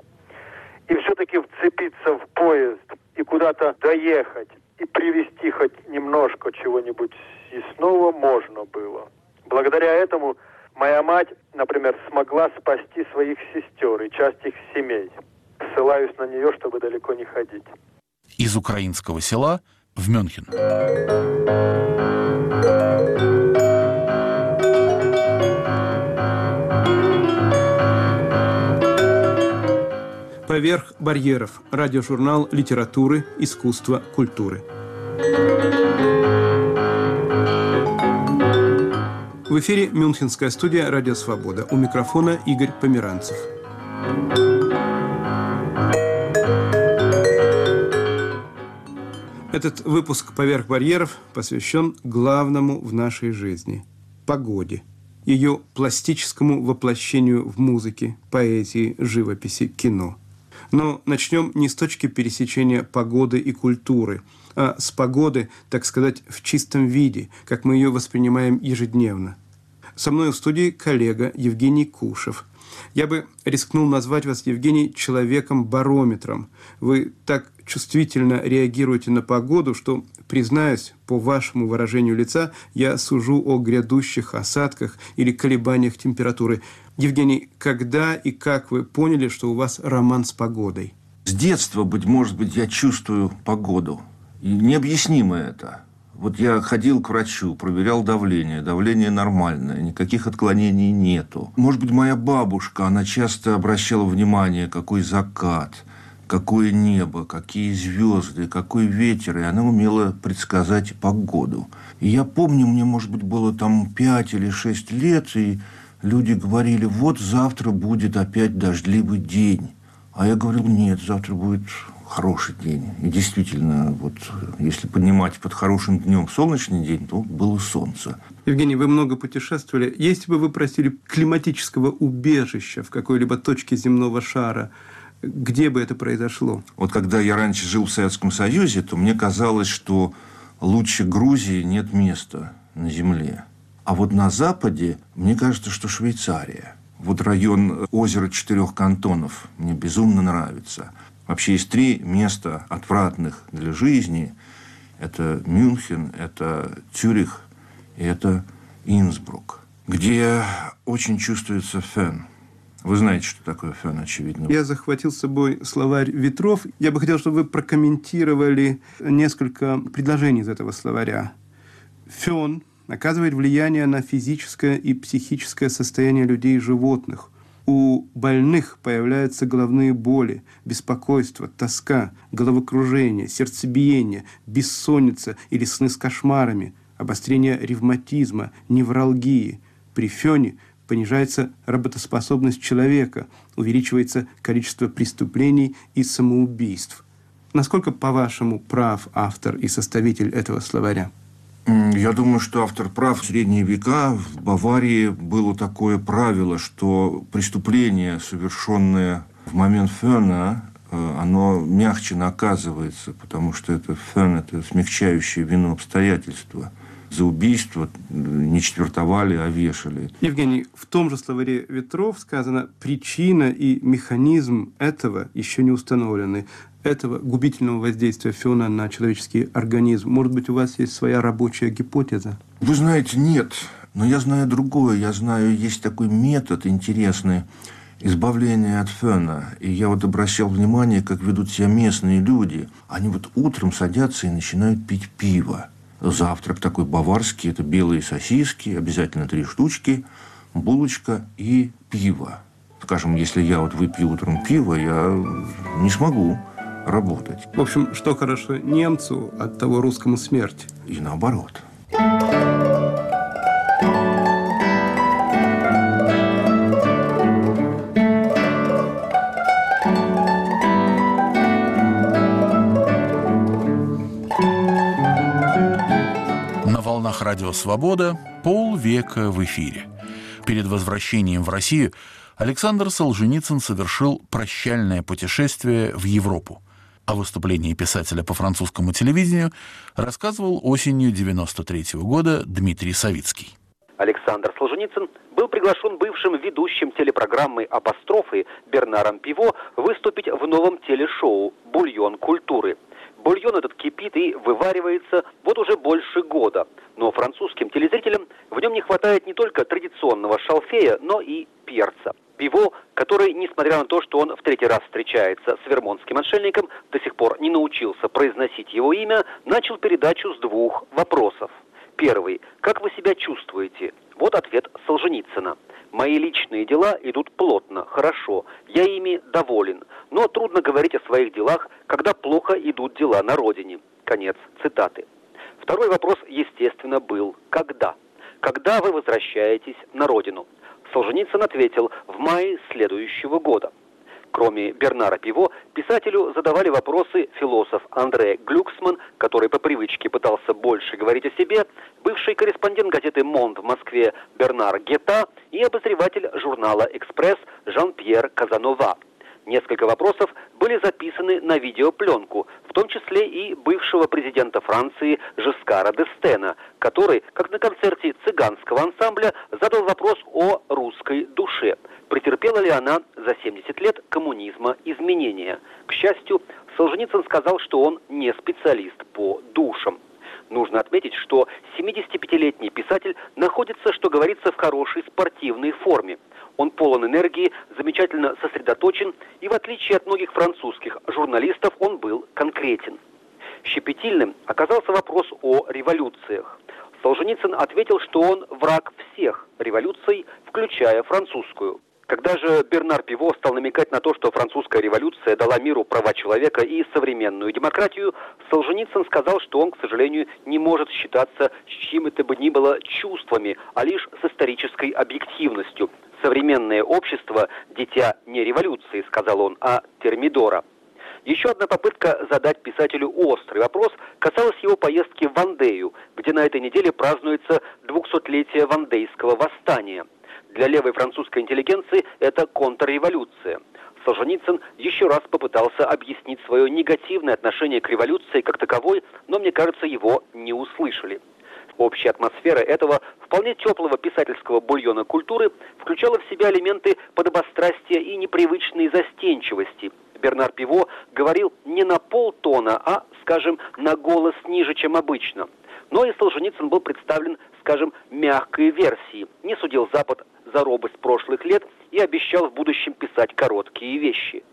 И все-таки вцепиться в поезд и куда-то доехать, и привезти хоть немножко чего-нибудь съестного можно было. Благодаря этому моя мать, например, смогла спасти своих сестер и часть их семей. Ссылаюсь на нее, чтобы далеко не ходить. Из украинского села в Мюнхен. «Поверх барьеров» – радиожурнал литературы, искусства, культуры. В эфире Мюнхенская студия «Радио Свобода». У микрофона Игорь Померанцев. Этот выпуск «Поверх барьеров» посвящен главному в нашей жизни – погоде, ее пластическому воплощению в музыке, поэзии, живописи, кино. Но начнем не с точки пересечения погоды и культуры, а с погоды, так сказать, в чистом виде, как мы ее воспринимаем ежедневно. Со мной в студии коллега Евгений Кушев. Я бы рискнул назвать вас, Евгений, человеком-барометром. Вы так чувствительно реагируете на погоду, что, признаюсь, по вашему выражению лица, я сужу о грядущих осадках или колебаниях температуры. Евгений, когда и как вы поняли, что у вас роман с погодой? С детства, быть может быть, я чувствую погоду. И необъяснимо это. Вот я ходил к врачу, проверял давление. Давление нормальное, никаких отклонений нету. Может быть, моя бабушка, она часто обращала внимание, какой закат, какое небо, какие звезды, какой ветер. И она умела предсказать погоду. И я помню, мне, может быть, было там пять или шесть лет, и люди говорили, вот завтра будет опять дождливый день. А я говорил, нет, завтра будет хороший день. И действительно, вот если поднимать под хорошим днем солнечный день, то было солнце. Евгений, вы много путешествовали. Если бы вы просили климатического убежища в какой-либо точке земного шара, где бы это произошло? Вот когда я раньше жил в Советском Союзе, то мне казалось, что лучше Грузии нет места на земле. А вот на Западе, мне кажется, что Швейцария. Вот район озера Четырех Кантонов мне безумно нравится. Вообще есть три места отвратных для жизни. Это Мюнхен, это Цюрих и это Инсбрук, где очень чувствуется фен. Вы знаете, что такое фен, очевидно. Я захватил с собой словарь ветров. Я бы хотел, чтобы вы прокомментировали несколько предложений из этого словаря. Фен оказывает влияние на физическое и психическое состояние людей и животных. У больных появляются головные боли, беспокойство, тоска, головокружение, сердцебиение, бессонница или сны с кошмарами, обострение ревматизма, невралгии. При фене понижается работоспособность человека, увеличивается количество преступлений и самоубийств. Насколько, по-вашему, прав автор и составитель этого словаря? Я думаю, что автор прав. В средние века в Баварии было такое правило, что преступление, совершенное в момент фена, оно мягче наказывается, потому что это фен, это смягчающее вину обстоятельства. За убийство не четвертовали, а вешали. Евгений, в том же словаре ветров сказано, причина и механизм этого еще не установлены, этого губительного воздействия фена на человеческий организм. Может быть, у вас есть своя рабочая гипотеза? Вы знаете, нет. Но я знаю другое. Я знаю, есть такой метод интересный избавления от фена. И я вот обращал внимание, как ведут себя местные люди. Они вот утром садятся и начинают пить пиво. Завтрак такой баварский, это белые сосиски, обязательно три штучки, булочка и пиво. Скажем, если я вот выпью утром пиво, я не смогу работать. В общем, что хорошо немцу, от того русскому смерть. И наоборот. Радио «Свобода» полвека в эфире. Перед возвращением в Россию Александр Солженицын совершил прощальное путешествие в Европу. О выступлении писателя по французскому телевидению рассказывал осенью девяносто третьего года Дмитрий Савицкий. Александр Солженицын был приглашен бывшим ведущим телепрограммы «Апострофы» Бернаром Пиво выступить в новом телешоу «Бульон культуры». Бульон этот кипит и вываривается вот уже больше года. Но французским телезрителям в нем не хватает не только традиционного шалфея, но и перца. Пиво, который, несмотря на то, что он в третий раз встречается с вермонтским отшельником, до сих пор не научился произносить его имя, начал передачу с двух вопросов. Первый. Как вы себя чувствуете? Вот ответ Солженицына. Мои личные дела идут плотно, хорошо, я ими доволен. Но трудно говорить о своих делах, когда плохо идут дела на родине. Конец цитаты. Второй вопрос, естественно, был «Когда?». Когда вы возвращаетесь на родину? Солженицын ответил «В мае следующего года». Кроме Бернара Пиво, писателю задавали вопросы философ Андре Глюксман, который по привычке пытался больше говорить о себе, бывший корреспондент газеты «Монд» в Москве Бернар Гета и обозреватель журнала «Экспресс» Жан-Пьер Казанова. Несколько вопросов были записаны на видеопленку, в том числе и бывшего президента Франции Жискара д'Эстена, который, как на концерте цыганского ансамбля, задал вопрос о русской душе. Претерпела ли она за семьдесят лет коммунизма изменения? К счастью, Солженицын сказал, что он не специалист по душам. Нужно отметить, что семидесятипятилетний писатель находится, что говорится, в хорошей спортивной форме. Он полон энергии, замечательно сосредоточен, и в отличие от многих французских журналистов он был конкретен. Щепетильным оказался вопрос о революциях. Солженицын ответил, что он враг всех революций, включая французскую. Когда же Бернар Пиво стал намекать на то, что французская революция дала миру права человека и современную демократию, Солженицын сказал, что он, к сожалению, не может считаться с чьим это бы ни было чувствами, а лишь с исторической объективностью. «Современное общество – дитя не революции», – сказал он, – «а термидора». Еще одна попытка задать писателю острый вопрос касалась его поездки в Вандею, где на этой неделе празднуется двухсотлетие Вандейского восстания. Для левой французской интеллигенции это контрреволюция. Солженицын еще раз попытался объяснить свое негативное отношение к революции как таковой, но, мне кажется, его не услышали. Общая атмосфера этого вполне теплого писательского бульона культуры включала в себя элементы подобострастия и непривычной застенчивости. Бернар Пиво говорил не на полтона, а, скажем, на голос ниже, чем обычно. Но и Солженицын был представлен, скажем, мягкой версией. Не судил Запад за робость прошлых лет и обещал в будущем писать короткие вещи.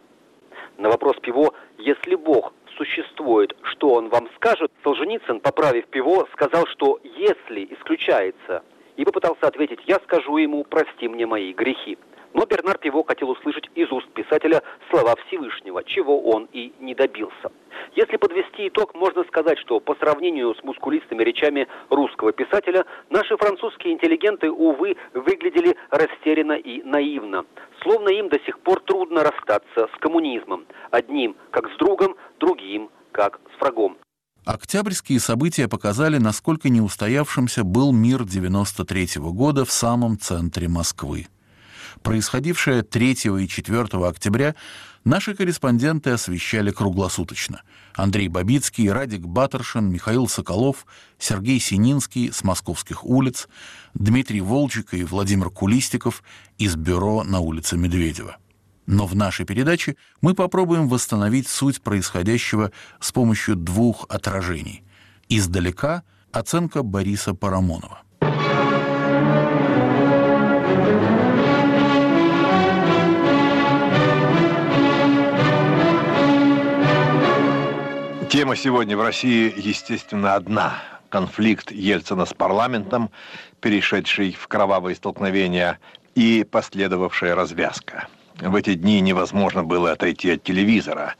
На вопрос Пиво «Если Бог существует, что он вам скажет?» Солженицын, поправив Пиво, сказал, что «если» исключается. И попытался ответить «Я скажу ему, прости мне мои грехи». Но Бернар Пиво хотел услышать из уст писателя слова Всевышнего, чего он и не добился. Если подвести итог, можно сказать, что по сравнению с мускулистыми речами русского писателя, наши французские интеллигенты, увы, выглядели растерянно и наивно. Словно им до сих пор трудно расстаться с коммунизмом. Одним как с другом, другим как с врагом. Октябрьские события показали, насколько неустоявшимся был мир девяносто третьего года в самом центре Москвы. Происходившее третьего и четвёртого октября наши корреспонденты освещали круглосуточно. Андрей Бабицкий, Радик Батаршин, Михаил Соколов, Сергей Сининский с Московских улиц, Дмитрий Волчик и Владимир Кулистиков из бюро на улице Медведева. Но в нашей передаче мы попробуем восстановить суть происходящего с помощью двух отражений. Издалека оценка Бориса Парамонова. Тема сегодня в России, естественно, одна. Конфликт Ельцина с парламентом, перешедший в кровавые столкновения и последовавшая развязка. В эти дни невозможно было отойти от телевизора.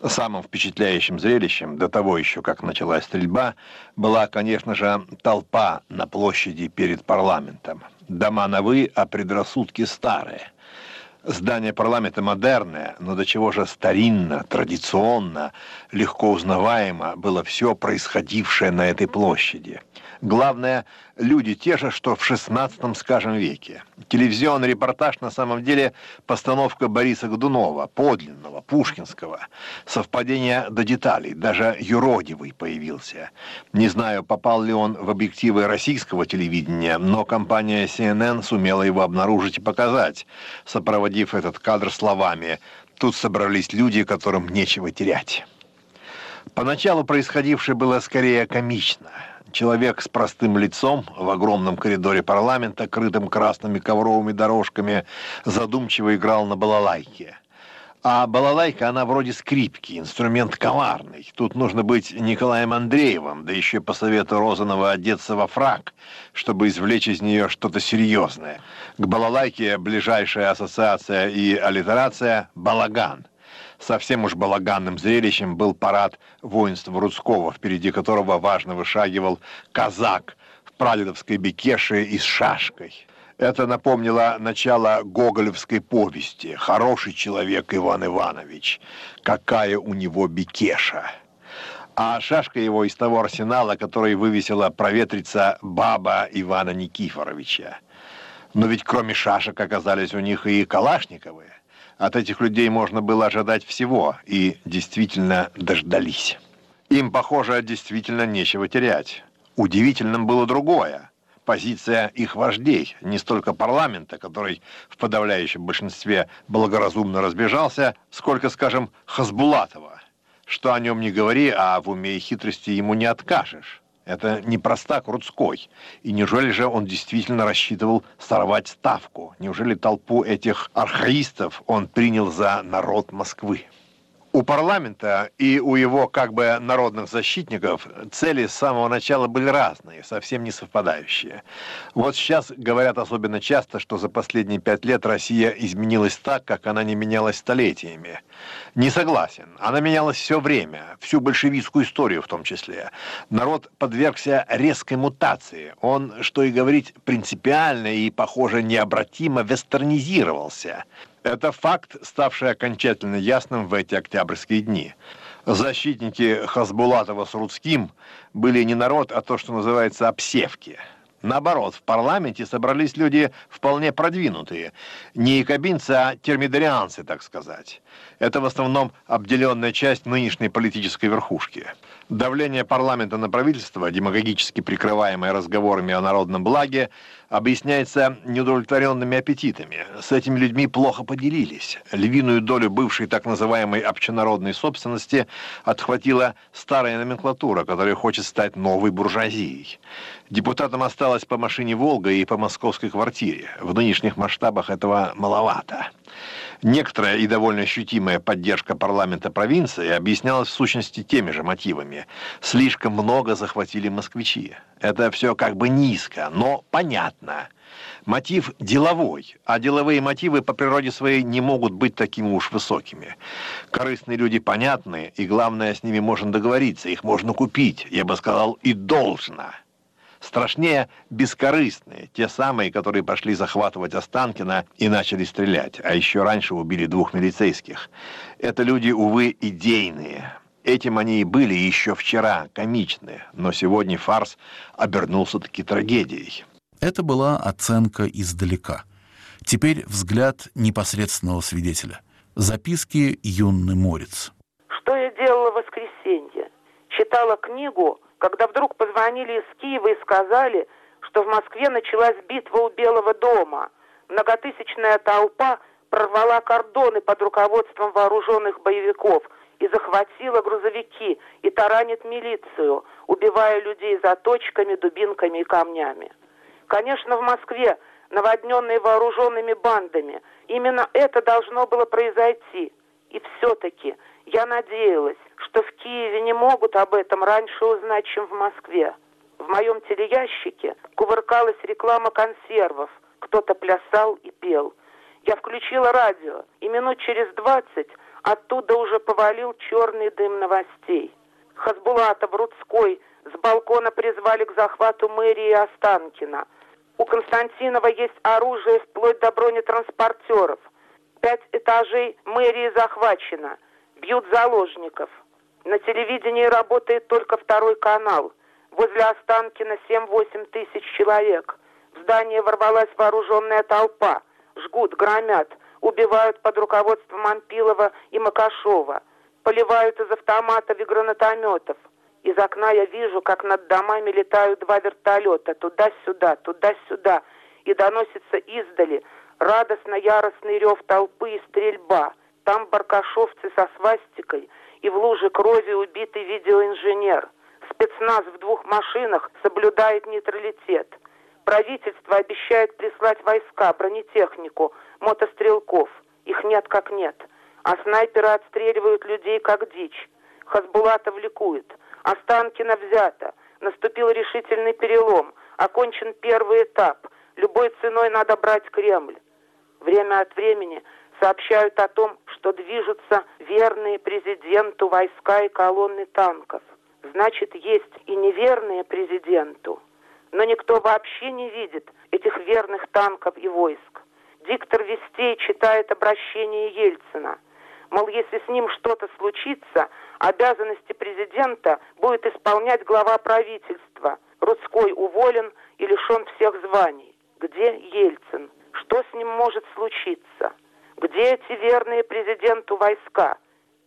Самым впечатляющим зрелищем, до того еще, как началась стрельба, была, конечно же, толпа на площади перед парламентом. Дома новые, а предрассудки старые. Здание парламента модерное, но до чего же старинно, традиционно, легко узнаваемо было все происходившее на этой площади. Главное, люди те же, что в шестнадцатом, скажем, веке. Телевизионный репортаж на самом деле постановка Бориса Годунова, подлинного, пушкинского. Совпадение до деталей, даже юродивый появился. Не знаю, попал ли он в объективы российского телевидения, но компания си эн эн сумела его обнаружить и показать, сопроводив этот кадр словами: «Тут собрались люди, которым нечего терять». Поначалу происходившее было скорее комично. Человек с простым лицом в огромном коридоре парламента, крытым красными ковровыми дорожками, задумчиво играл на балалайке. А балалайка, она вроде скрипки, инструмент коварный. Тут нужно быть Николаем Андреевым, да еще по совету Розанова одеться во фрак, чтобы извлечь из нее что-то серьезное. К балалайке ближайшая ассоциация и аллитерация – балаган. Совсем уж балаганным зрелищем был парад воинства Рудского, впереди которого важно вышагивал казак в прадедовской бекеше и с шашкой. Это напомнило начало гоголевской повести «Хороший человек Иван Иванович. Какая у него бекеша». А шашка его из того арсенала, который вывесила проветриться баба Ивана Никифоровича. Но ведь кроме шашек оказались у них и калашниковые. От этих людей можно было ожидать всего, и действительно дождались. Им, похоже, действительно нечего терять. Удивительным было другое. Позиция их вождей, не столько парламента, который в подавляющем большинстве благоразумно разбежался, сколько, скажем, Хасбулатова. Что о нем не говори, а в уме и хитрости ему не откажешь. Это не простак Рудской. И неужели же он действительно рассчитывал сорвать ставку? Неужели толпу этих архаистов он принял за народ Москвы? У парламента и у его как бы народных защитников цели с самого начала были разные, совсем не совпадающие. Вот сейчас говорят особенно часто, что за последние пять лет Россия изменилась так, как она не менялась столетиями. Не согласен. Она менялась все время, всю большевистскую историю в том числе. Народ подвергся резкой мутации. Он, что и говорить, принципиально и, похоже, необратимо вестернизировался. Это факт, ставший окончательно ясным в эти октябрьские дни. Защитники Хасбулатова с Рудским были не народ, а то, что называется, обсевки. Наоборот, в парламенте собрались люди вполне продвинутые. Не якобинцы, а термидорианцы, так сказать. Это в основном обделенная часть нынешней политической верхушки. Давление парламента на правительство, демагогически прикрываемое разговорами о народном благе, объясняется неудовлетворенными аппетитами. С этими людьми плохо поделились. Львиную долю бывшей так называемой общенародной собственности отхватила старая номенклатура, которая хочет стать новой буржуазией. Депутатам осталось по машине «Волга» и по московской квартире. В нынешних масштабах этого маловато. Некоторая и довольно ощутимая поддержка парламента провинции объяснялась в сущности теми же мотивами. Слишком много захватили москвичи. Это все как бы низко, но понятно. Мотив деловой, а деловые мотивы по природе своей не могут быть такими уж высокими. Корыстные люди понятны, и главное, с ними можно договориться, их можно купить, я бы сказал, и должно. Страшнее бескорыстные, те самые, которые пошли захватывать Останкино и начали стрелять, а еще раньше убили двух милицейских. Это люди, увы, идейные. Этим они и были еще вчера, комичные, но сегодня фарс обернулся таки трагедией. Это была оценка издалека. Теперь взгляд непосредственного свидетеля. Записки Юнны Морец. Что я делала в воскресенье? Читала книгу, когда вдруг позвонили из Киева и сказали, что в Москве началась битва у Белого дома. Многотысячная толпа прорвала кордоны под руководством вооруженных боевиков и захватила грузовики и таранит милицию, убивая людей заточками, дубинками и камнями. Конечно, в Москве, наводненной вооруженными бандами, именно это должно было произойти. И все-таки я надеялась, что в Киеве не могут об этом раньше узнать, чем в Москве. В моем телеящике кувыркалась реклама консервов. Кто-то плясал и пел. Я включила радио, и минут через двадцать оттуда уже повалил черный дым новостей. Хасбулатов, Рудской с балкона призвали к захвату мэрии Останкина. У Константинова есть оружие вплоть до бронетранспортеров. Пять этажей мэрии захвачено. Бьют заложников. На телевидении работает только второй канал. Возле Останкина семь-восемь тысяч человек. В здание ворвалась вооруженная толпа. Жгут, громят, убивают под руководством Анпилова и Макашова. Поливают из автоматов и гранатометов. Из окна я вижу, как над домами летают два вертолета. Туда-сюда, туда-сюда. И доносится издали радостно-яростный рев толпы и стрельба. Там баркашовцы со свастикой и в луже крови убитый видеоинженер. Спецназ в двух машинах соблюдает нейтралитет. Правительство обещает прислать войска, бронетехнику, мотострелков. Их нет как нет. А снайперы отстреливают людей как дичь. Хасбулатов ликует. Останкино взято. Наступил решительный перелом. Окончен первый этап. Любой ценой надо брать Кремль. Время от времени сообщают о том, что движутся верные президенту войска и колонны танков. Значит, есть и неверные президенту. Но никто вообще не видит этих верных танков и войск. Диктор вестей читает обращение Ельцина. Мол, если с ним что-то случится, обязанности президента будет исполнять глава правительства. Рудской уволен и лишен всех званий. Где Ельцин? Что с ним может случиться? Где эти верные президенту войска?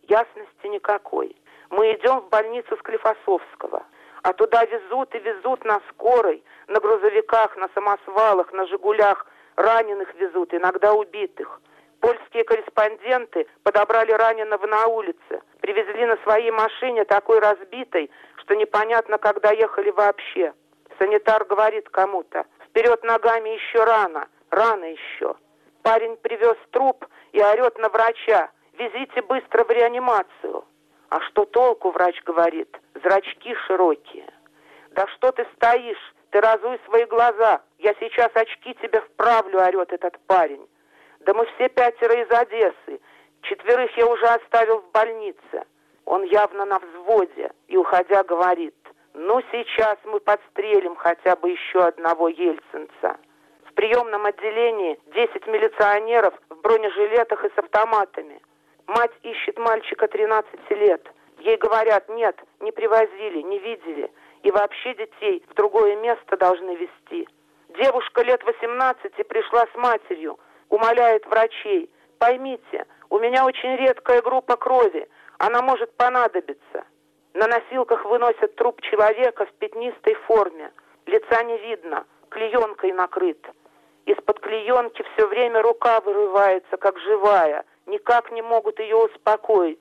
Ясности никакой. Мы идем в больницу Склифосовского, а туда везут и везут на скорой, на грузовиках, на самосвалах, на «Жигулях». Раненых везут, иногда убитых. Польские корреспонденты подобрали раненого на улице, привезли на своей машине, такой разбитой, что непонятно, когда ехали вообще. Санитар говорит кому-то: «Вперед ногами еще рано, рано еще». Парень привез труп и орет на врача: «Везите быстро в реанимацию». «А что толку?» — врач говорит. «Зрачки широкие». «Да что ты стоишь? Ты разуй свои глаза. Я сейчас очки тебе вправлю», — орет этот парень. «Да мы все пятеро из Одессы. Четверых я уже оставил в больнице». Он явно на взводе и, уходя, говорит: «Ну, сейчас мы подстрелим хотя бы еще одного ельцинца». В приемном отделении десять милиционеров в бронежилетах и с автоматами. Мать ищет мальчика тринадцати лет. Ей говорят: «Нет, не привозили, не видели. И вообще детей в другое место должны везти». Девушка лет восемнадцати пришла с матерью, умоляет врачей: «Поймите, у меня очень редкая группа крови, она может понадобиться». На носилках выносят труп человека в пятнистой форме. Лица не видно, клеенкой накрыт. Из-под клеенки все время рука вырывается, как живая. Никак не могут ее успокоить.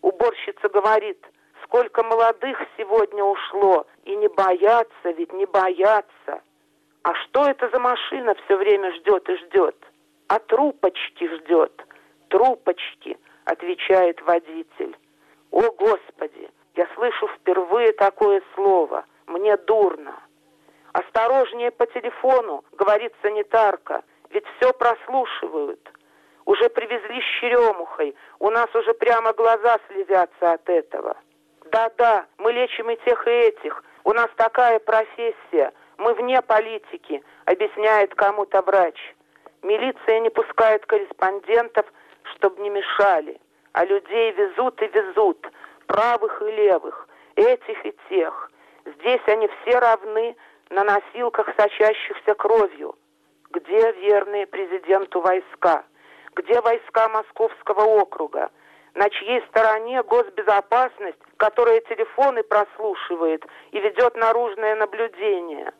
Уборщица говорит: «Сколько молодых сегодня ушло, и не боятся, ведь не боятся». А что это за машина все время ждет и ждет? «А трупочки ждет, трупочки», отвечает водитель. О, Господи, я слышу впервые такое слово. Мне дурно. «Осторожнее по телефону», говорит санитарка, «ведь все прослушивают. Уже привезли с черемухой, у нас уже прямо глаза слезятся от этого». «Да-да, мы лечим и тех, и этих. У нас такая профессия. Мы вне политики», объясняет кому-то врач. Милиция не пускает корреспондентов, чтобы не мешали. А людей везут и везут, правых и левых, этих и тех. Здесь они все равны на носилках, сочащихся кровью. Где верные президенту войска? Где войска Московского округа? На чьей стороне госбезопасность, которая телефоны прослушивает и ведет наружное наблюдение?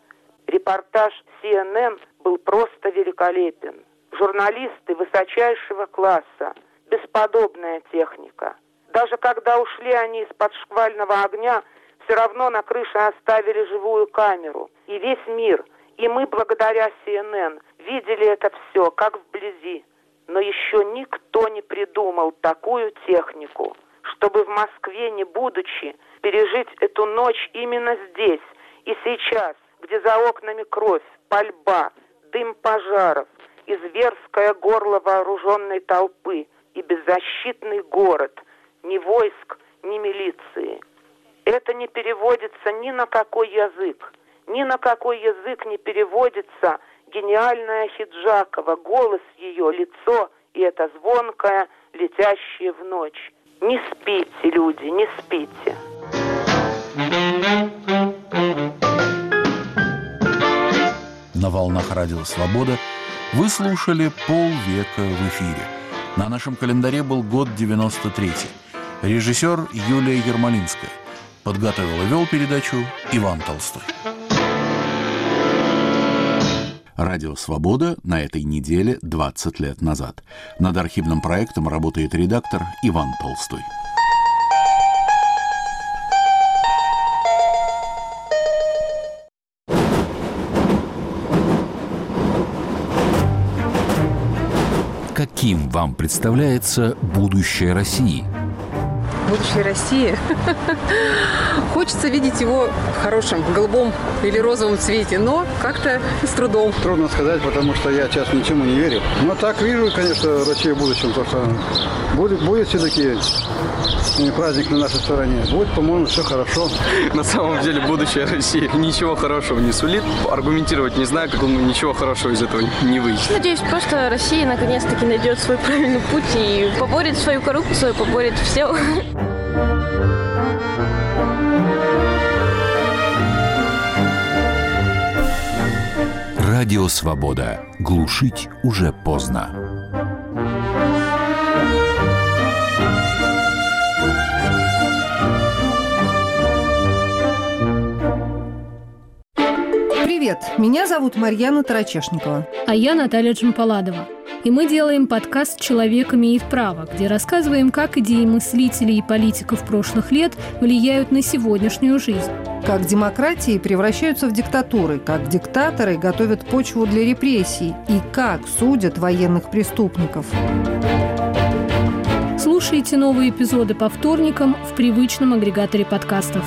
Репортаж Си Эн Эн был просто великолепен. Журналисты высочайшего класса, бесподобная техника. Даже когда ушли они из-под шквального огня, все равно на крыше оставили живую камеру. И весь мир, и мы благодаря Си Эн Эн видели это все, как вблизи. Но еще никто не придумал такую технику, чтобы в Москве, не будучи, пережить эту ночь именно здесь и сейчас, где за окнами кровь, пальба, дым пожаров, и зверское горло вооруженной толпы, и беззащитный город, ни войск, ни милиции. Это не переводится ни на какой язык. Ни на какой язык не переводится гениальная Хиджакова, голос ее, лицо, и это звонкое, летящее в ночь. Не спите, люди, не спите. На волнах Радио Свобода вы слушали «Полвека в эфире». На нашем календаре был год девяносто третий. Режиссер Юлия Ермолинская. Подготовил и вел передачу Иван Толстой. Радио «Свобода» на этой неделе двадцать лет назад. Над архивным проектом работает редактор Иван Толстой. Каким вам представляется будущее России? Будущее России? Хочется видеть его в хорошем, в голубом или розовом цвете, но как-то с трудом. Трудно сказать, потому что я сейчас ничему не верю. Но так вижу, конечно, Россию в будущем, потому что будет, будет все-таки праздник на нашей стороне. Будет, по-моему, все хорошо. На самом деле будущее России ничего хорошего не сулит. Аргументировать не знаю, как думаю, ничего хорошего из этого не выйдет. Надеюсь, просто Россия наконец-таки найдет свой правильный путь и поборет свою коррупцию, поборет все. Радио «Свобода». Глушить уже поздно. Привет, меня зовут Марьяна Тарачешникова. А я Наталья Джампаладова. И мы делаем подкаст «Человек имеет право», где рассказываем, как идеи мыслителей и политиков прошлых лет влияют на сегодняшнюю жизнь. Как демократии превращаются в диктатуры, как диктаторы готовят почву для репрессий и как судят военных преступников. Слушайте новые эпизоды по вторникам в привычном агрегаторе подкастов.